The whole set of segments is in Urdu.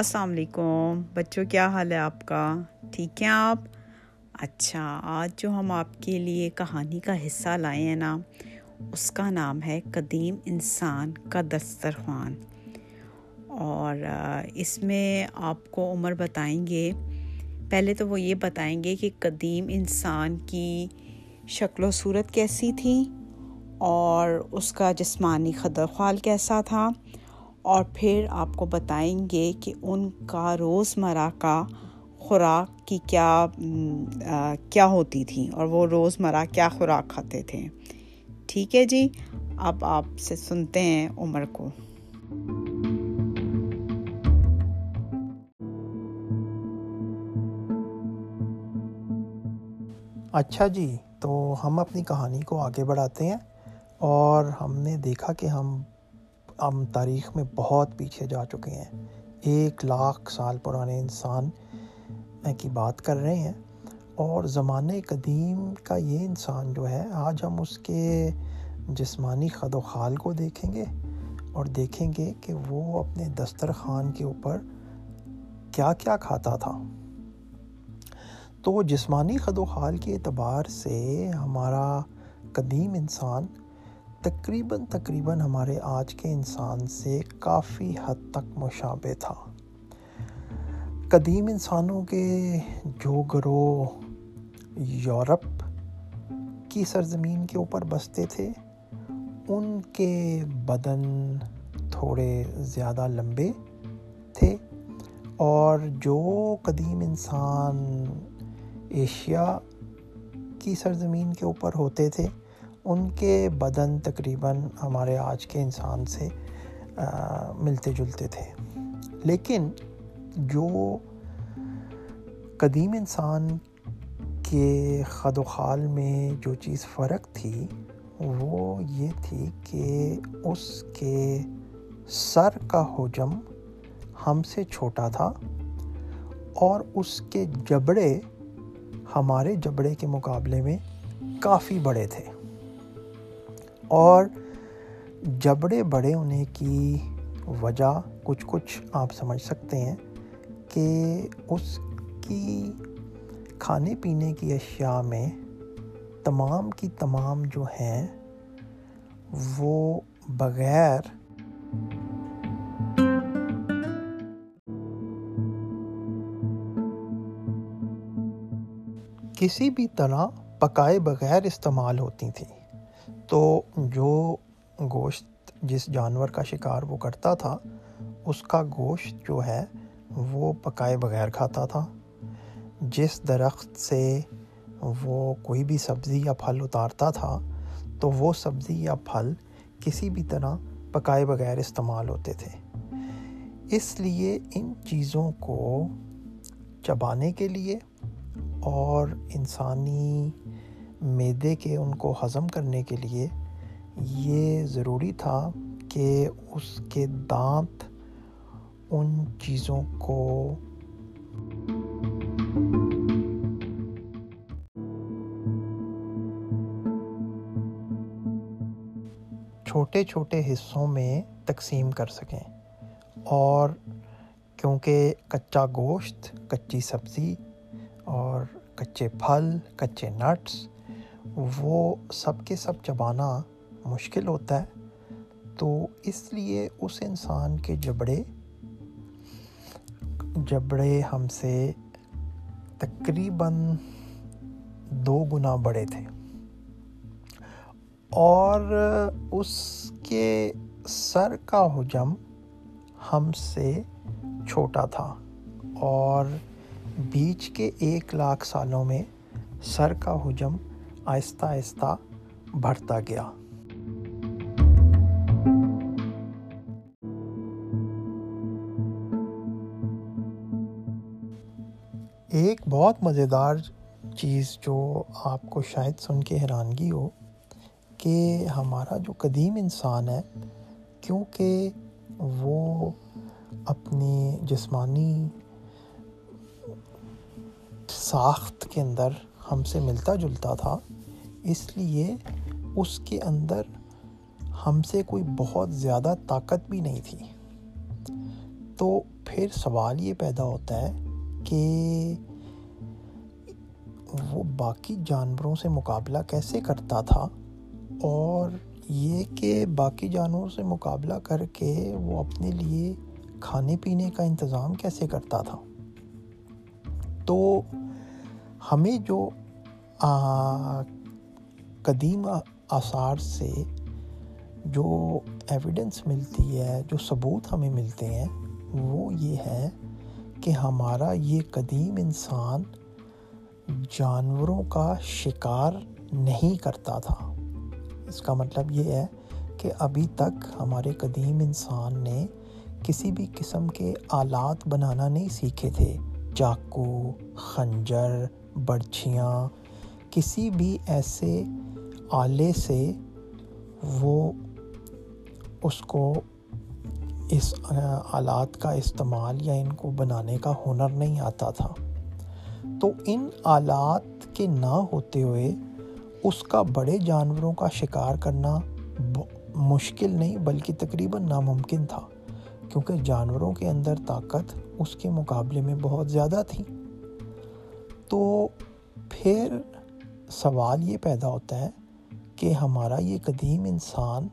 السلام علیکم بچوں، کیا حال ہے آپ کا؟ ٹھیک ہیں آپ؟ اچھا، آج جو ہم آپ کے لیے کہانی کا حصہ لائے ہیں نا، اس کا نام ہے قدیم انسان کا دسترخوان۔ اور اس میں آپ کو عمر بتائیں گے، پہلے تو وہ یہ بتائیں گے کہ قدیم انسان کی شکل و صورت کیسی تھی اور اس کا جسمانی خدرخوال کیسا تھا، اور پھر آپ کو بتائیں گے کہ ان کا روزمرہ کا خوراک کی کیا ہوتی تھی اور وہ روزمرہ کیا خوراک کھاتے تھے۔ ٹھیک ہے جی، اب آپ سے سنتے ہیں عمر کو۔ اچھا جی، تو ہم اپنی کہانی کو آگے بڑھاتے ہیں، اور ہم نے دیکھا کہ ہم تاریخ میں بہت پیچھے جا چکے ہیں، 1,00,000 سال پرانے انسان کی بات کر رہے ہیں، اور زمانے قدیم کا یہ انسان جو ہے، آج ہم اس کے جسمانی خد و خال کو دیکھیں گے، اور دیکھیں گے کہ وہ اپنے دسترخوان کے اوپر کیا کیا کھاتا تھا۔ تو جسمانی خد و خال کے اعتبار سے ہمارا قدیم انسان تقریباً ہمارے آج کے انسان سے کافی حد تک مشابہ تھا۔ قدیم انسانوں کے جو گروہ یورپ کی سرزمین کے اوپر بستے تھے، ان کے بدن تھوڑے زیادہ لمبے تھے، اور جو قدیم انسان ایشیا کی سرزمین کے اوپر ہوتے تھے، ان کے بدن تقریباً ہمارے آج کے انسان سے ملتے جلتے تھے۔ لیکن جو قدیم انسان کے خد و خال میں جو چیز فرق تھی، وہ یہ تھی کہ اس کے سر کا حجم ہم سے چھوٹا تھا، اور اس کے جبڑے ہمارے جبڑے کے مقابلے میں کافی بڑے تھے، اور جبڑے بڑے ہونے کی وجہ کچھ آپ سمجھ سکتے ہیں کہ اس کی کھانے پینے کی اشیاء میں تمام کی تمام جو ہیں وہ کسی بھی طرح پکائے بغیر استعمال ہوتی تھیں۔ تو جو گوشت جس جانور کا شکار وہ کرتا تھا، اس کا گوشت جو ہے وہ پکائے بغیر کھاتا تھا، جس درخت سے وہ کوئی بھی سبزی یا پھل اتارتا تھا، تو وہ سبزی یا پھل کسی بھی طرح پکائے بغیر استعمال ہوتے تھے۔ اس لیے ان چیزوں کو چبانے کے لیے اور انسانی معدے کے ان کو ہضم کرنے کے لیے یہ ضروری تھا کہ اس کے دانت ان چیزوں کو چھوٹے چھوٹے حصوں میں تقسیم کر سکیں، اور کیونکہ کچا گوشت، کچی سبزی اور کچے پھل، کچے نٹس، وہ سب کے سب چبانا مشکل ہوتا ہے، تو اس لیے اس انسان کے جبڑے ہم سے تقریباً 2 گنا بڑے تھے، اور اس کے سر کا حجم ہم سے چھوٹا تھا، اور بیچ کے 1,00,000 سالوں میں سر کا حجم آہستہ آہستہ بڑھتا گیا۔ ایک بہت مزیدار چیز جو آپ کو شاید سن کے حیرانگی ہو کہ ہمارا جو قدیم انسان ہے، کیونکہ وہ اپنی جسمانی ساخت کے اندر ہم سے ملتا جلتا تھا، اس لیے اس کے اندر ہم سے کوئی بہت زیادہ طاقت بھی نہیں تھی۔ تو پھر سوال یہ پیدا ہوتا ہے کہ وہ باقی جانوروں سے مقابلہ کیسے کرتا تھا، اور یہ کہ باقی جانوروں سے مقابلہ کر کے وہ اپنے لیے کھانے پینے کا انتظام کیسے کرتا تھا۔ تو ہمیں جو قدیم آثار سے جو ایویڈنس ملتی ہے، جو ثبوت ہمیں ملتے ہیں، وہ یہ ہے کہ ہمارا یہ قدیم انسان جانوروں کا شکار نہیں کرتا تھا۔ اس کا مطلب یہ ہے کہ ابھی تک ہمارے قدیم انسان نے کسی بھی قسم کے آلات بنانا نہیں سیکھے تھے، چاقو، خنجر، برچھیاں، کسی بھی ایسے آلے سے وہ اس کو اس آلات کا استعمال یا ان کو بنانے کا ہنر نہیں آتا تھا۔ تو ان آلات کے نہ ہوتے ہوئے اس کا بڑے جانوروں کا شکار کرنا مشکل نہیں بلکہ تقریباً ناممکن تھا، کیونکہ جانوروں کے اندر طاقت اس کے مقابلے میں بہت زیادہ تھی۔ تو پھر سوال یہ پیدا ہوتا ہے کہ ہمارا یہ قدیم انسان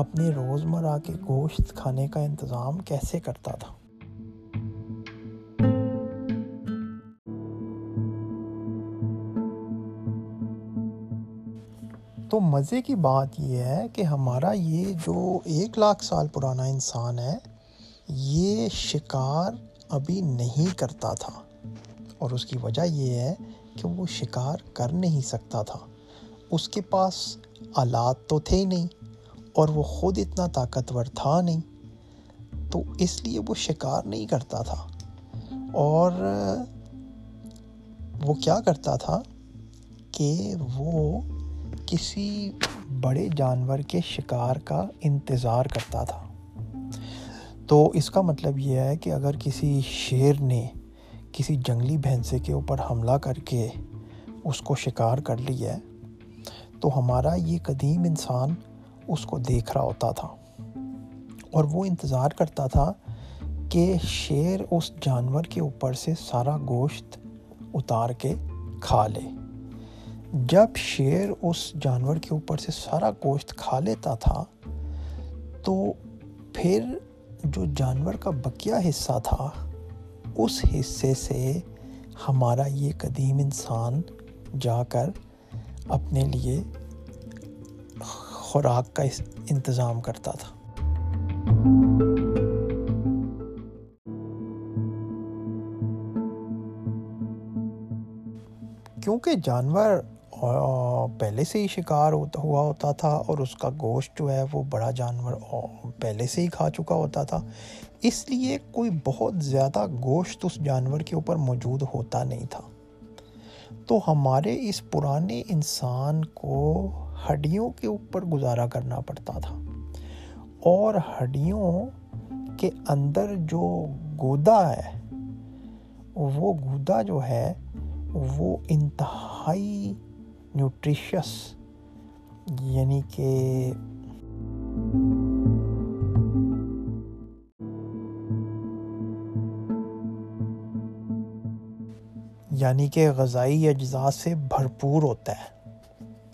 اپنے روزمرہ کے گوشت کھانے کا انتظام کیسے کرتا تھا۔ تو مزے کی بات یہ ہے کہ ہمارا یہ جو 100,000 سال پرانا انسان ہے، یہ شکار ابھی نہیں کرتا تھا، اور اس کی وجہ یہ ہے کہ وہ شکار کر نہیں سکتا تھا۔ اس کے پاس آلات تو تھے نہیں اور وہ خود اتنا طاقتور تھا نہیں، تو اس لیے وہ شکار نہیں کرتا تھا۔ اور وہ کیا کرتا تھا کہ وہ کسی بڑے جانور کے شکار کا انتظار کرتا تھا۔ تو اس کا مطلب یہ ہے کہ اگر کسی شیر نے کسی جنگلی بھینسے کے اوپر حملہ کر کے اس کو شکار کر لیا ہے، تو ہمارا یہ قدیم انسان اس کو دیکھ رہا ہوتا تھا، اور وہ انتظار کرتا تھا کہ شیر اس جانور کے اوپر سے سارا گوشت اتار کے کھا لے۔ جب شیر اس جانور کے اوپر سے سارا گوشت کھا لیتا تھا، تو پھر جو جانور کا بقیہ حصہ تھا، اس حصے سے ہمارا یہ قدیم انسان جا کر اپنے لیے خوراک کا انتظام کرتا تھا۔ کیونکہ جانور پہلے سے ہی شکار ہوا ہوتا تھا، اور اس کا گوشت جو ہے وہ بڑا جانور پہلے سے ہی کھا چکا ہوتا تھا، اس لیے کوئی بہت زیادہ گوشت اس جانور کے اوپر موجود ہوتا نہیں تھا۔ تو ہمارے اس پرانے انسان کو ہڈیوں کے اوپر گزارا کرنا پڑتا تھا، اور ہڈیوں کے اندر جو گودا ہے، وہ گودا جو ہے وہ انتہائی نیوٹریشس، یعنی کہ غذائی اجزاء سے بھرپور ہوتا ہے۔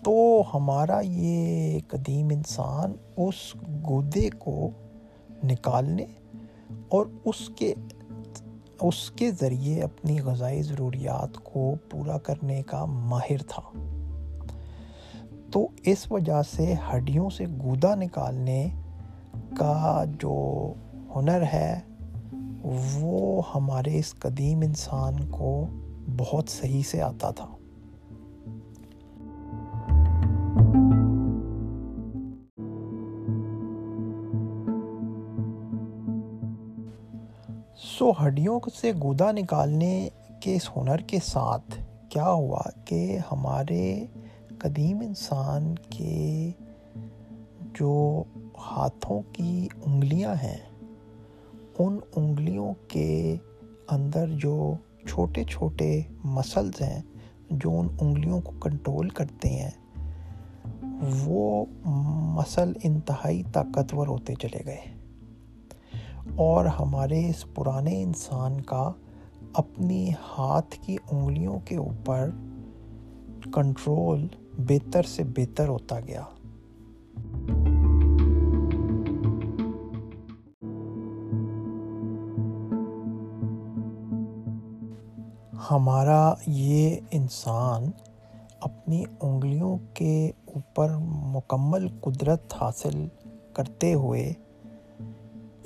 تو ہمارا یہ قدیم انسان اس گودے کو نکالنے اور اس کے ذریعے اپنی غذائی ضروریات کو پورا کرنے کا ماہر تھا۔ تو اس وجہ سے ہڈیوں سے گودا نکالنے کا جو ہنر ہے، وہ ہمارے اس قدیم انسان کو بہت صحیح سے آتا تھا۔ سو ہڈیوں سے گودا نکالنے کے اس ہنر کے ساتھ کیا ہوا کہ ہمارے قدیم انسان کے جو ہاتھوں کی انگلیاں ہیں، ان انگلیوں کے اندر جو چھوٹے چھوٹے مسلز ہیں جو ان انگلیوں کو کنٹرول کرتے ہیں، وہ مسل انتہائی طاقتور ہوتے چلے گئے، اور ہمارے اس پرانے انسان کا اپنی ہاتھ کی انگلیوں کے اوپر کنٹرول بہتر سے بہتر ہوتا گیا۔ ہمارا یہ انسان اپنی انگلیوں کے اوپر مکمل قدرت حاصل کرتے ہوئے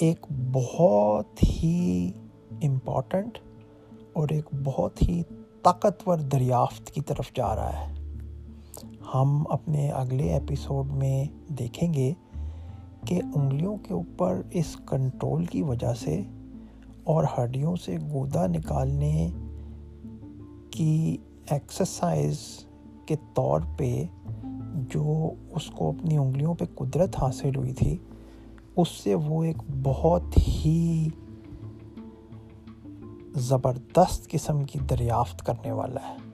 ایک بہت ہی امپورٹنٹ اور ایک بہت ہی طاقتور دریافت کی طرف جا رہا ہے۔ ہم اپنے اگلے ایپیسوڈ میں دیکھیں گے کہ انگلیوں کے اوپر اس کنٹرول کی وجہ سے اور ہڈیوں سے گودا نکالنے کی ایکسرسائز کے طور پہ جو اس کو اپنی انگلیوں پہ قدرت حاصل ہوئی تھی، اس سے وہ ایک بہت ہی زبردست قسم کی دریافت کرنے والا ہے۔